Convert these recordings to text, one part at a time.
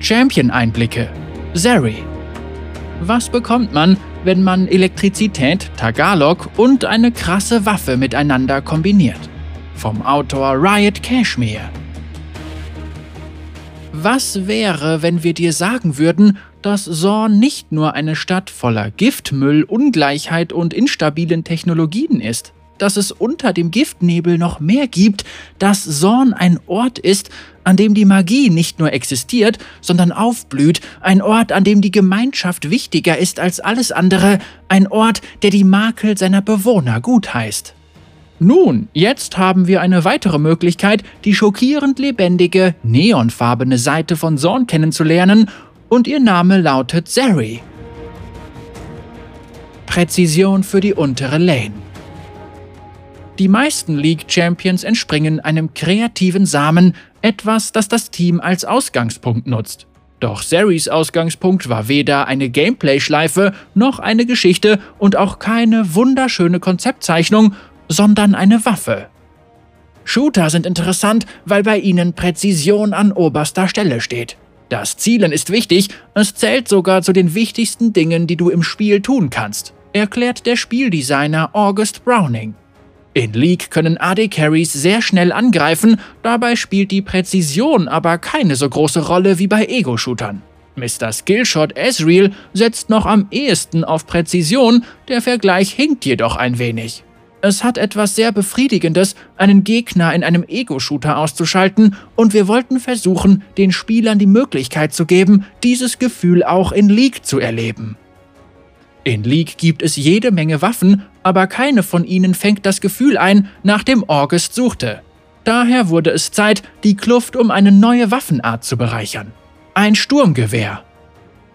Champion-Einblicke. Zeri. Was bekommt man, wenn man Elektrizität, Tagalog und eine krasse Waffe miteinander kombiniert? Vom Autor Riot Cashmere. Was wäre, wenn wir dir sagen würden, dass Zaun nicht nur eine Stadt voller Giftmüll, Ungleichheit und instabilen Technologien ist? Dass es unter dem Giftnebel noch mehr gibt, dass Zaun ein Ort ist, an dem die Magie nicht nur existiert, sondern aufblüht, ein Ort, an dem die Gemeinschaft wichtiger ist als alles andere, ein Ort, der die Makel seiner Bewohner gutheißt. Nun, jetzt haben wir eine weitere Möglichkeit, die schockierend lebendige, neonfarbene Seite von Zaun kennenzulernen, und ihr Name lautet Zeri. Präzision für die untere Lane. Die meisten League-Champions entspringen einem kreativen Samen, etwas, das das Team als Ausgangspunkt nutzt. Doch Zeris Ausgangspunkt war weder eine Gameplay-Schleife noch eine Geschichte und auch keine wunderschöne Konzeptzeichnung, sondern eine Waffe. Shooter sind interessant, weil bei ihnen Präzision an oberster Stelle steht. Das Zielen ist wichtig, es zählt sogar zu den wichtigsten Dingen, die du im Spiel tun kannst, erklärt der Spieldesigner August Browning. In League können AD-Carries sehr schnell angreifen, dabei spielt die Präzision aber keine so große Rolle wie bei Ego-Shootern. Mr. Skillshot Ezreal setzt noch am ehesten auf Präzision, der Vergleich hinkt jedoch ein wenig. Es hat etwas sehr Befriedigendes, einen Gegner in einem Ego-Shooter auszuschalten, und wir wollten versuchen, den Spielern die Möglichkeit zu geben, dieses Gefühl auch in League zu erleben. In League gibt es jede Menge Waffen, aber keine von ihnen fängt das Gefühl ein, nach dem August suchte. Daher wurde es Zeit, die Kluft um eine neue Waffenart zu bereichern. Ein Sturmgewehr.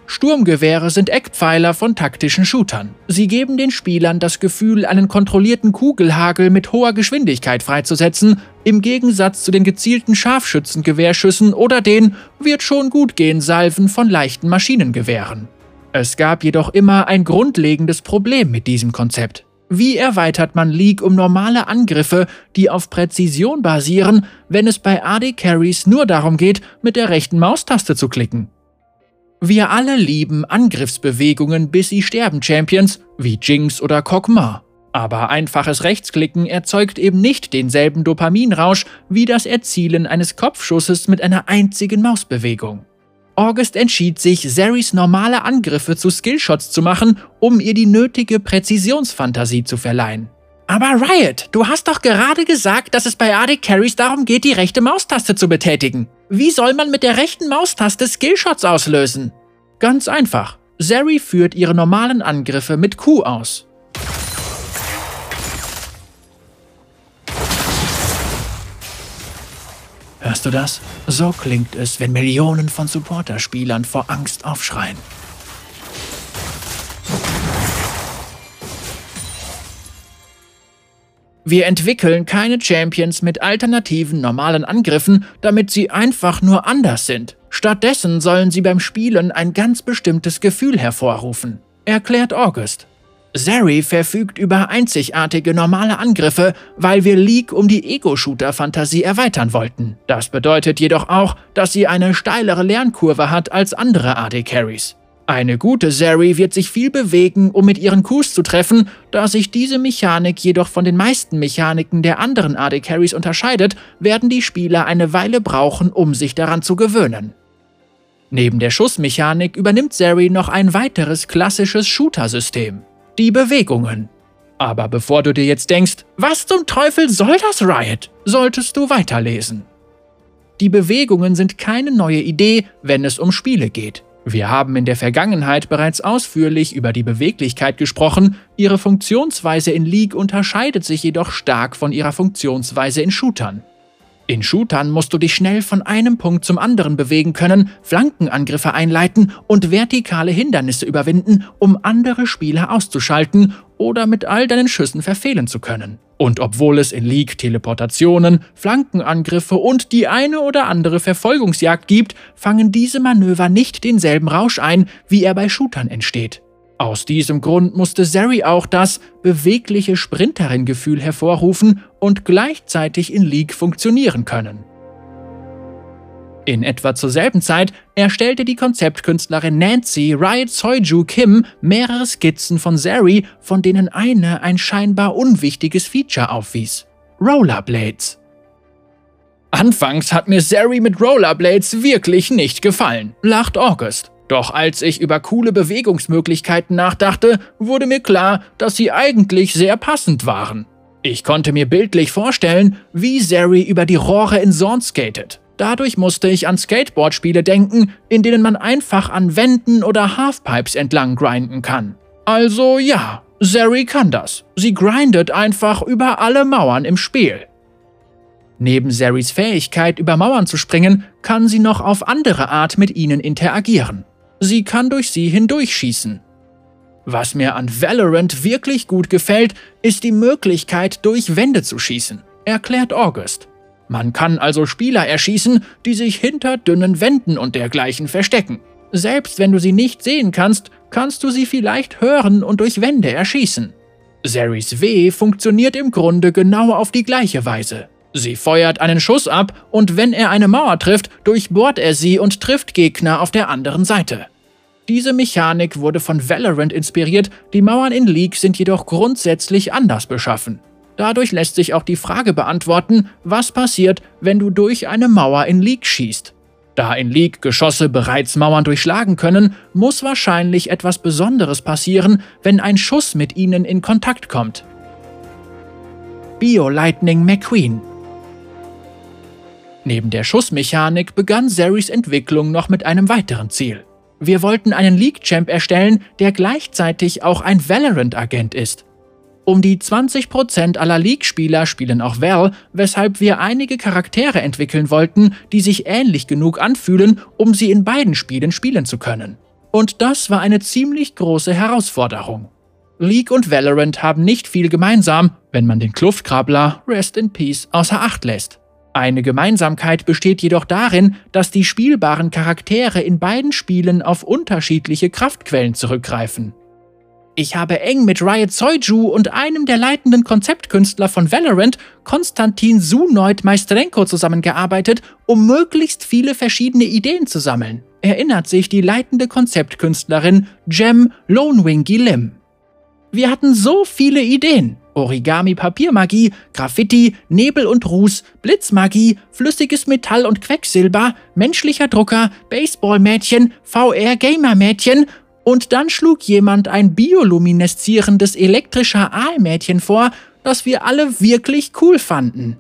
Sturmgewehre sind Eckpfeiler von taktischen Shootern. Sie geben den Spielern das Gefühl, einen kontrollierten Kugelhagel mit hoher Geschwindigkeit freizusetzen, im Gegensatz zu den gezielten Scharfschützengewehrschüssen oder den Wird-schon-gut-gehen-Salven von leichten Maschinengewehren. Es gab jedoch immer ein grundlegendes Problem mit diesem Konzept. Wie erweitert man League um normale Angriffe, die auf Präzision basieren, wenn es bei AD-Carries nur darum geht, mit der rechten Maustaste zu klicken? Wir alle lieben Angriffsbewegungen, bis sie sterben Champions, wie Jinx oder Kog'Maw. Aber einfaches Rechtsklicken erzeugt eben nicht denselben Dopaminrausch wie das Erzielen eines Kopfschusses mit einer einzigen Mausbewegung. August entschied sich, Zeris normale Angriffe zu Skillshots zu machen, um ihr die nötige Präzisionsfantasie zu verleihen. Aber Riot, du hast doch gerade gesagt, dass es bei AD-Carries darum geht, die rechte Maustaste zu betätigen. Wie soll man mit der rechten Maustaste Skillshots auslösen? Ganz einfach. Zeri führt ihre normalen Angriffe mit Q aus. Hörst du das? So klingt es, wenn Millionen von Supporterspielern vor Angst aufschreien. Wir entwickeln keine Champions mit alternativen normalen Angriffen, damit sie einfach nur anders sind. Stattdessen sollen sie beim Spielen ein ganz bestimmtes Gefühl hervorrufen, erklärt August. Zeri verfügt über einzigartige normale Angriffe, weil wir League um die Ego-Shooter-Fantasie erweitern wollten. Das bedeutet jedoch auch, dass sie eine steilere Lernkurve hat als andere AD-Carries. Eine gute Zeri wird sich viel bewegen, um mit ihren Qs zu treffen, da sich diese Mechanik jedoch von den meisten Mechaniken der anderen AD-Carries unterscheidet, werden die Spieler eine Weile brauchen, um sich daran zu gewöhnen. Neben der Schussmechanik übernimmt Zeri noch ein weiteres klassisches Shooter-System. Die Bewegungen. Aber bevor du dir jetzt denkst, was zum Teufel soll das, Riot?, solltest du weiterlesen. Die Bewegungen sind keine neue Idee, wenn es um Spiele geht. Wir haben in der Vergangenheit bereits ausführlich über die Beweglichkeit gesprochen, ihre Funktionsweise in League unterscheidet sich jedoch stark von ihrer Funktionsweise in Shootern. In Shootern musst du dich schnell von einem Punkt zum anderen bewegen können, Flankenangriffe einleiten und vertikale Hindernisse überwinden, um andere Spieler auszuschalten oder mit all deinen Schüssen verfehlen zu können. Und obwohl es in League Teleportationen, Flankenangriffe und die eine oder andere Verfolgungsjagd gibt, fangen diese Manöver nicht denselben Rausch ein, wie er bei Shootern entsteht. Aus diesem Grund musste Zeri auch das bewegliche Sprinterin-Gefühl hervorrufen und gleichzeitig in League funktionieren können. In etwa zur selben Zeit erstellte die Konzeptkünstlerin Nancy Ryat Soi-Ju Kim mehrere Skizzen von Zeri, von denen eine ein scheinbar unwichtiges Feature aufwies: Rollerblades. Anfangs hat mir Zeri mit Rollerblades wirklich nicht gefallen, lacht August. Doch als ich über coole Bewegungsmöglichkeiten nachdachte, wurde mir klar, dass sie eigentlich sehr passend waren. Ich konnte mir bildlich vorstellen, wie Zeri über die Rohre in Zaun skatet. Dadurch musste ich an Skateboard-Spiele denken, in denen man einfach an Wänden oder Halfpipes entlang grinden kann. Also ja, Zeri kann das. Sie grindet einfach über alle Mauern im Spiel. Neben Zeris Fähigkeit, über Mauern zu springen, kann sie noch auf andere Art mit ihnen interagieren. Sie kann durch sie hindurchschießen. Was mir an Valorant wirklich gut gefällt, ist die Möglichkeit, durch Wände zu schießen, erklärt August. Man kann also Spieler erschießen, die sich hinter dünnen Wänden und dergleichen verstecken. Selbst wenn du sie nicht sehen kannst, kannst du sie vielleicht hören und durch Wände erschießen. Zeris W funktioniert im Grunde genau auf die gleiche Weise. Sie feuert einen Schuss ab und wenn er eine Mauer trifft, durchbohrt er sie und trifft Gegner auf der anderen Seite. Diese Mechanik wurde von Valorant inspiriert, die Mauern in League sind jedoch grundsätzlich anders beschaffen. Dadurch lässt sich auch die Frage beantworten, was passiert, wenn du durch eine Mauer in League schießt. Da in League Geschosse bereits Mauern durchschlagen können, muss wahrscheinlich etwas Besonderes passieren, wenn ein Schuss mit ihnen in Kontakt kommt. Bio-Lightning McQueen. Neben der Schussmechanik begann Zeris Entwicklung noch mit einem weiteren Ziel. Wir wollten einen League-Champ erstellen, der gleichzeitig auch ein Valorant-Agent ist. Um die 20% aller League-Spieler spielen auch Val, weshalb wir einige Charaktere entwickeln wollten, die sich ähnlich genug anfühlen, um sie in beiden Spielen spielen zu können. Und das war eine ziemlich große Herausforderung. League und Valorant haben nicht viel gemeinsam, wenn man den Kluftkrabbler, Rest in Peace, außer Acht lässt. Eine Gemeinsamkeit besteht jedoch darin, dass die spielbaren Charaktere in beiden Spielen auf unterschiedliche Kraftquellen zurückgreifen. Ich habe eng mit Ryat Soi-Ju und einem der leitenden Konzeptkünstler von Valorant, Konstantin Sunoid Maestrenko, zusammengearbeitet, um möglichst viele verschiedene Ideen zu sammeln, erinnert sich die leitende Konzeptkünstlerin Jem Lonewing Lim. Wir hatten so viele Ideen. Origami-Papiermagie, Graffiti, Nebel und Ruß, Blitzmagie, flüssiges Metall und Quecksilber, menschlicher Drucker, Baseballmädchen, VR-Gamer-Mädchen und dann schlug jemand ein biolumineszierendes elektrischer Aalmädchen vor, das wir alle wirklich cool fanden.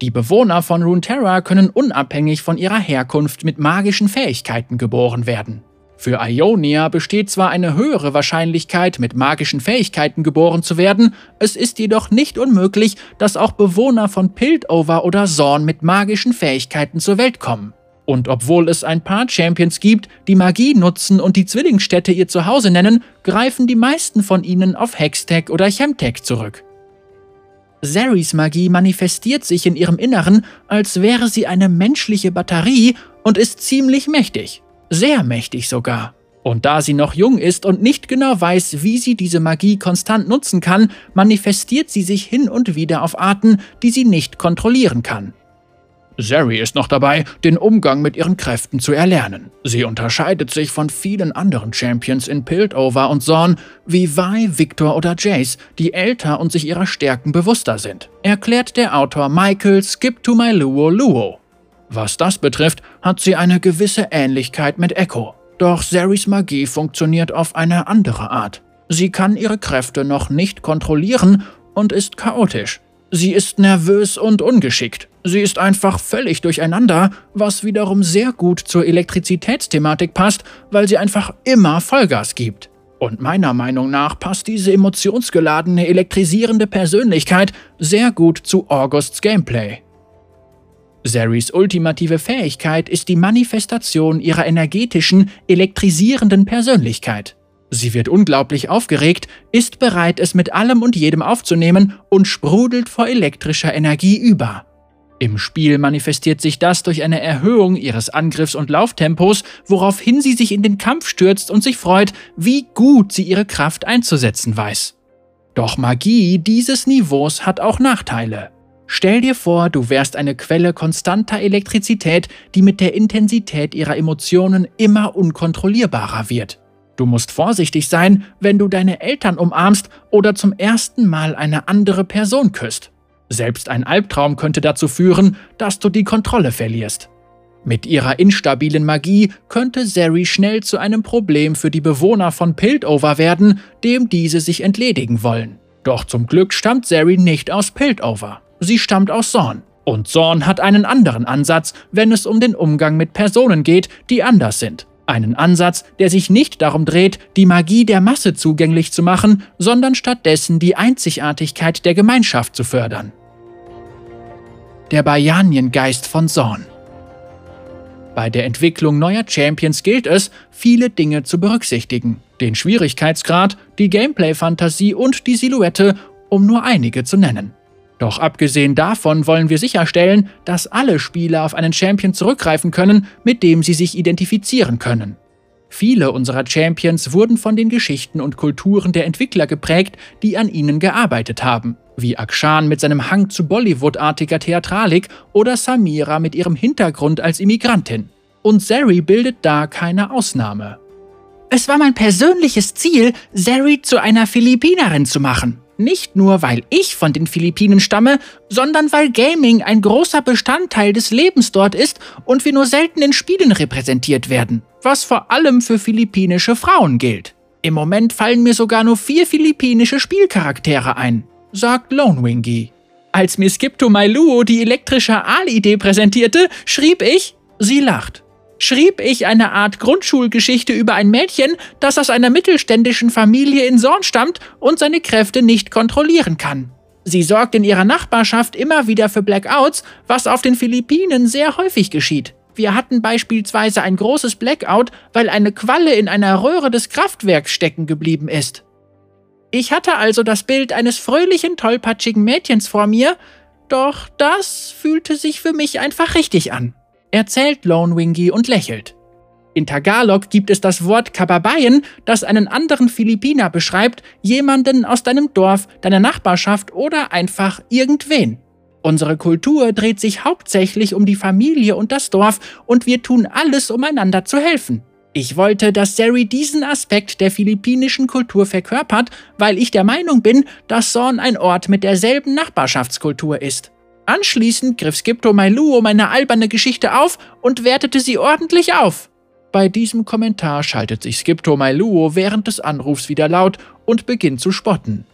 Die Bewohner von Runeterra können unabhängig von ihrer Herkunft mit magischen Fähigkeiten geboren werden. Für Ionia besteht zwar eine höhere Wahrscheinlichkeit, mit magischen Fähigkeiten geboren zu werden, es ist jedoch nicht unmöglich, dass auch Bewohner von Piltover oder Zaun mit magischen Fähigkeiten zur Welt kommen. Und obwohl es ein paar Champions gibt, die Magie nutzen und die Zwillingsstädte ihr Zuhause nennen, greifen die meisten von ihnen auf Hextech oder Chemtech zurück. Zeris Magie manifestiert sich in ihrem Inneren, als wäre sie eine menschliche Batterie und ist ziemlich mächtig. Sehr mächtig sogar. Und da sie noch jung ist und nicht genau weiß, wie sie diese Magie konstant nutzen kann, manifestiert sie sich hin und wieder auf Arten, die sie nicht kontrollieren kann. Zeri ist noch dabei, den Umgang mit ihren Kräften zu erlernen. Sie unterscheidet sich von vielen anderen Champions in Piltover und Zaun, wie Vi, Viktor oder Jayce, die älter und sich ihrer Stärken bewusster sind, erklärt der Autor Michael Skip to my Luo Luo. Was das betrifft, hat sie eine gewisse Ähnlichkeit mit Echo. Doch Zeris Magie funktioniert auf eine andere Art. Sie kann ihre Kräfte noch nicht kontrollieren und ist chaotisch. Sie ist nervös und ungeschickt. Sie ist einfach völlig durcheinander, was wiederum sehr gut zur Elektrizitätsthematik passt, weil sie einfach immer Vollgas gibt. Und meiner Meinung nach passt diese emotionsgeladene, elektrisierende Persönlichkeit sehr gut zu Augusts Gameplay. Zeris ultimative Fähigkeit ist die Manifestation ihrer energetischen, elektrisierenden Persönlichkeit. Sie wird unglaublich aufgeregt, ist bereit, es mit allem und jedem aufzunehmen und sprudelt vor elektrischer Energie über. Im Spiel manifestiert sich das durch eine Erhöhung ihres Angriffs- und Lauftempos, woraufhin sie sich in den Kampf stürzt und sich freut, wie gut sie ihre Kraft einzusetzen weiß. Doch Magie dieses Niveaus hat auch Nachteile. Stell dir vor, du wärst eine Quelle konstanter Elektrizität, die mit der Intensität ihrer Emotionen immer unkontrollierbarer wird. Du musst vorsichtig sein, wenn du deine Eltern umarmst oder zum ersten Mal eine andere Person küsst. Selbst ein Albtraum könnte dazu führen, dass du die Kontrolle verlierst. Mit ihrer instabilen Magie könnte Zeri schnell zu einem Problem für die Bewohner von Piltover werden, dem diese sich entledigen wollen. Doch zum Glück stammt Zeri nicht aus Piltover. Sie stammt aus Zaun. Und Zaun hat einen anderen Ansatz, wenn es um den Umgang mit Personen geht, die anders sind. Einen Ansatz, der sich nicht darum dreht, die Magie der Masse zugänglich zu machen, sondern stattdessen die Einzigartigkeit der Gemeinschaft zu fördern. Der Bajaniengeist von Zaun. Bei der Entwicklung neuer Champions gilt es, viele Dinge zu berücksichtigen. Den Schwierigkeitsgrad, die Gameplay-Fantasie und die Silhouette, um nur einige zu nennen. Doch abgesehen davon wollen wir sicherstellen, dass alle Spieler auf einen Champion zurückgreifen können, mit dem sie sich identifizieren können. Viele unserer Champions wurden von den Geschichten und Kulturen der Entwickler geprägt, die an ihnen gearbeitet haben, wie Akshan mit seinem Hang zu Bollywood-artiger Theatralik oder Samira mit ihrem Hintergrund als Immigrantin. Und Zeri bildet da keine Ausnahme. Es war mein persönliches Ziel, Zeri zu einer Philippinerin zu machen. Nicht nur, weil ich von den Philippinen stamme, sondern weil Gaming ein großer Bestandteil des Lebens dort ist und wir nur selten in Spielen repräsentiert werden, was vor allem für philippinische Frauen gilt. Im Moment fallen mir sogar nur 4 philippinische Spielcharaktere ein, sagt Lonewingy. Als mir Skip to my Luo die elektrische Aal-Idee präsentierte, schrieb ich eine Art Grundschulgeschichte über ein Mädchen, das aus einer mittelständischen Familie in Zaun stammt und seine Kräfte nicht kontrollieren kann. Sie sorgt in ihrer Nachbarschaft immer wieder für Blackouts, was auf den Philippinen sehr häufig geschieht. Wir hatten beispielsweise ein großes Blackout, weil eine Qualle in einer Röhre des Kraftwerks stecken geblieben ist. Ich hatte also das Bild eines fröhlichen, tollpatschigen Mädchens vor mir, doch das fühlte sich für mich einfach richtig an. Erzählt Lonewingy und lächelt. In Tagalog gibt es das Wort Kababayan, das einen anderen Philippiner beschreibt, jemanden aus deinem Dorf, deiner Nachbarschaft oder einfach irgendwen. Unsere Kultur dreht sich hauptsächlich um die Familie und das Dorf und wir tun alles, um einander zu helfen. Ich wollte, dass Zeri diesen Aspekt der philippinischen Kultur verkörpert, weil ich der Meinung bin, dass Zaun ein Ort mit derselben Nachbarschaftskultur ist. Anschließend griff Skip to my Luo meine alberne Geschichte auf und wertete sie ordentlich auf. Bei diesem Kommentar schaltet sich Skip to my Luo während des Anrufs wieder laut und beginnt zu spotten.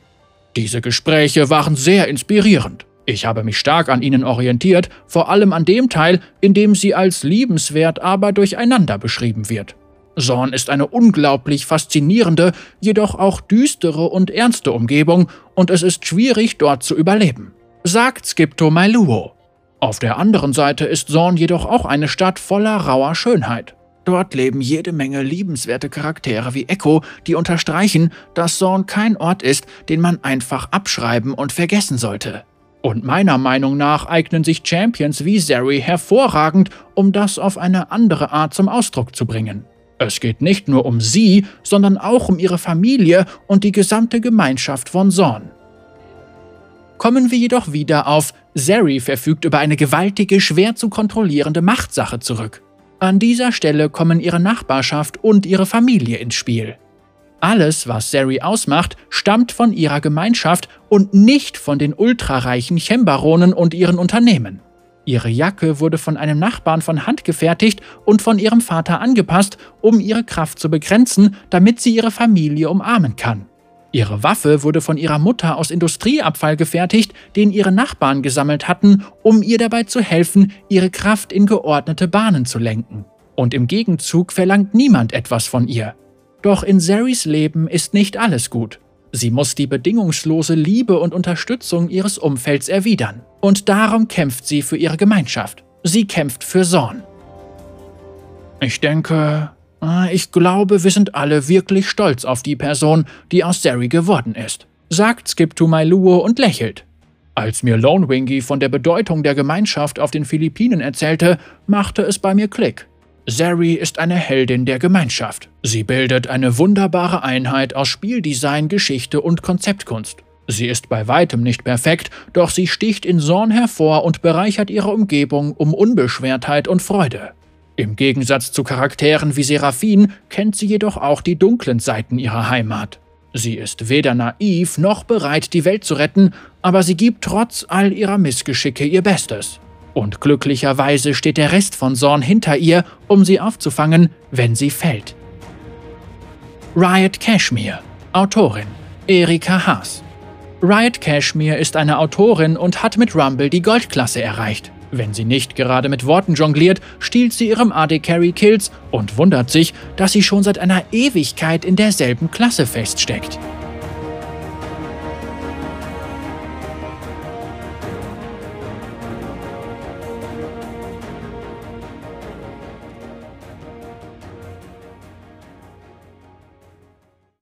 Diese Gespräche waren sehr inspirierend. Ich habe mich stark an ihnen orientiert, vor allem an dem Teil, in dem sie als liebenswert, aber durcheinander beschrieben wird. Zaun ist eine unglaublich faszinierende, jedoch auch düstere und ernste Umgebung und es ist schwierig, dort zu überleben. Sagt Skip to my Luo. Auf der anderen Seite ist Zaun jedoch auch eine Stadt voller rauer Schönheit. Dort leben jede Menge liebenswerte Charaktere wie Echo, die unterstreichen, dass Zaun kein Ort ist, den man einfach abschreiben und vergessen sollte. Und meiner Meinung nach eignen sich Champions wie Zeri hervorragend, um das auf eine andere Art zum Ausdruck zu bringen. Es geht nicht nur um sie, sondern auch um ihre Familie und die gesamte Gemeinschaft von Zaun. Kommen wir jedoch wieder auf Zeri verfügt über eine gewaltige, schwer zu kontrollierende Machtsache zurück. An dieser Stelle kommen ihre Nachbarschaft und ihre Familie ins Spiel. Alles, was Zeri ausmacht, stammt von ihrer Gemeinschaft und nicht von den ultrareichen Chembaronen und ihren Unternehmen. Ihre Jacke wurde von einem Nachbarn von Hand gefertigt und von ihrem Vater angepasst, um ihre Kraft zu begrenzen, damit sie ihre Familie umarmen kann. Ihre Waffe wurde von ihrer Mutter aus Industrieabfall gefertigt, den ihre Nachbarn gesammelt hatten, um ihr dabei zu helfen, ihre Kraft in geordnete Bahnen zu lenken. Und im Gegenzug verlangt niemand etwas von ihr. Doch in Zeris Leben ist nicht alles gut. Sie muss die bedingungslose Liebe und Unterstützung ihres Umfelds erwidern. Und darum kämpft sie für ihre Gemeinschaft. Sie kämpft für Zaun. Ich glaube, wir sind alle wirklich stolz auf die Person, die aus Zeri geworden ist, sagt Skip to my Luo und lächelt. Als mir Lonewingy von der Bedeutung der Gemeinschaft auf den Philippinen erzählte, machte es bei mir Klick. Zeri ist eine Heldin der Gemeinschaft. Sie bildet eine wunderbare Einheit aus Spieldesign, Geschichte und Konzeptkunst. Sie ist bei weitem nicht perfekt, doch sie sticht in Zaun hervor und bereichert ihre Umgebung um Unbeschwertheit und Freude. Im Gegensatz zu Charakteren wie Seraphine kennt sie jedoch auch die dunklen Seiten ihrer Heimat. Sie ist weder naiv noch bereit, die Welt zu retten, aber sie gibt trotz all ihrer Missgeschicke ihr Bestes. Und glücklicherweise steht der Rest von Zaun hinter ihr, um sie aufzufangen, wenn sie fällt. Riot Cashmere, Autorin Erika Haas. Riot Cashmere ist eine Autorin und hat mit Rumble die Goldklasse erreicht. Wenn sie nicht gerade mit Worten jongliert, stiehlt sie ihrem AD Carry Kills und wundert sich, dass sie schon seit einer Ewigkeit in derselben Klasse feststeckt.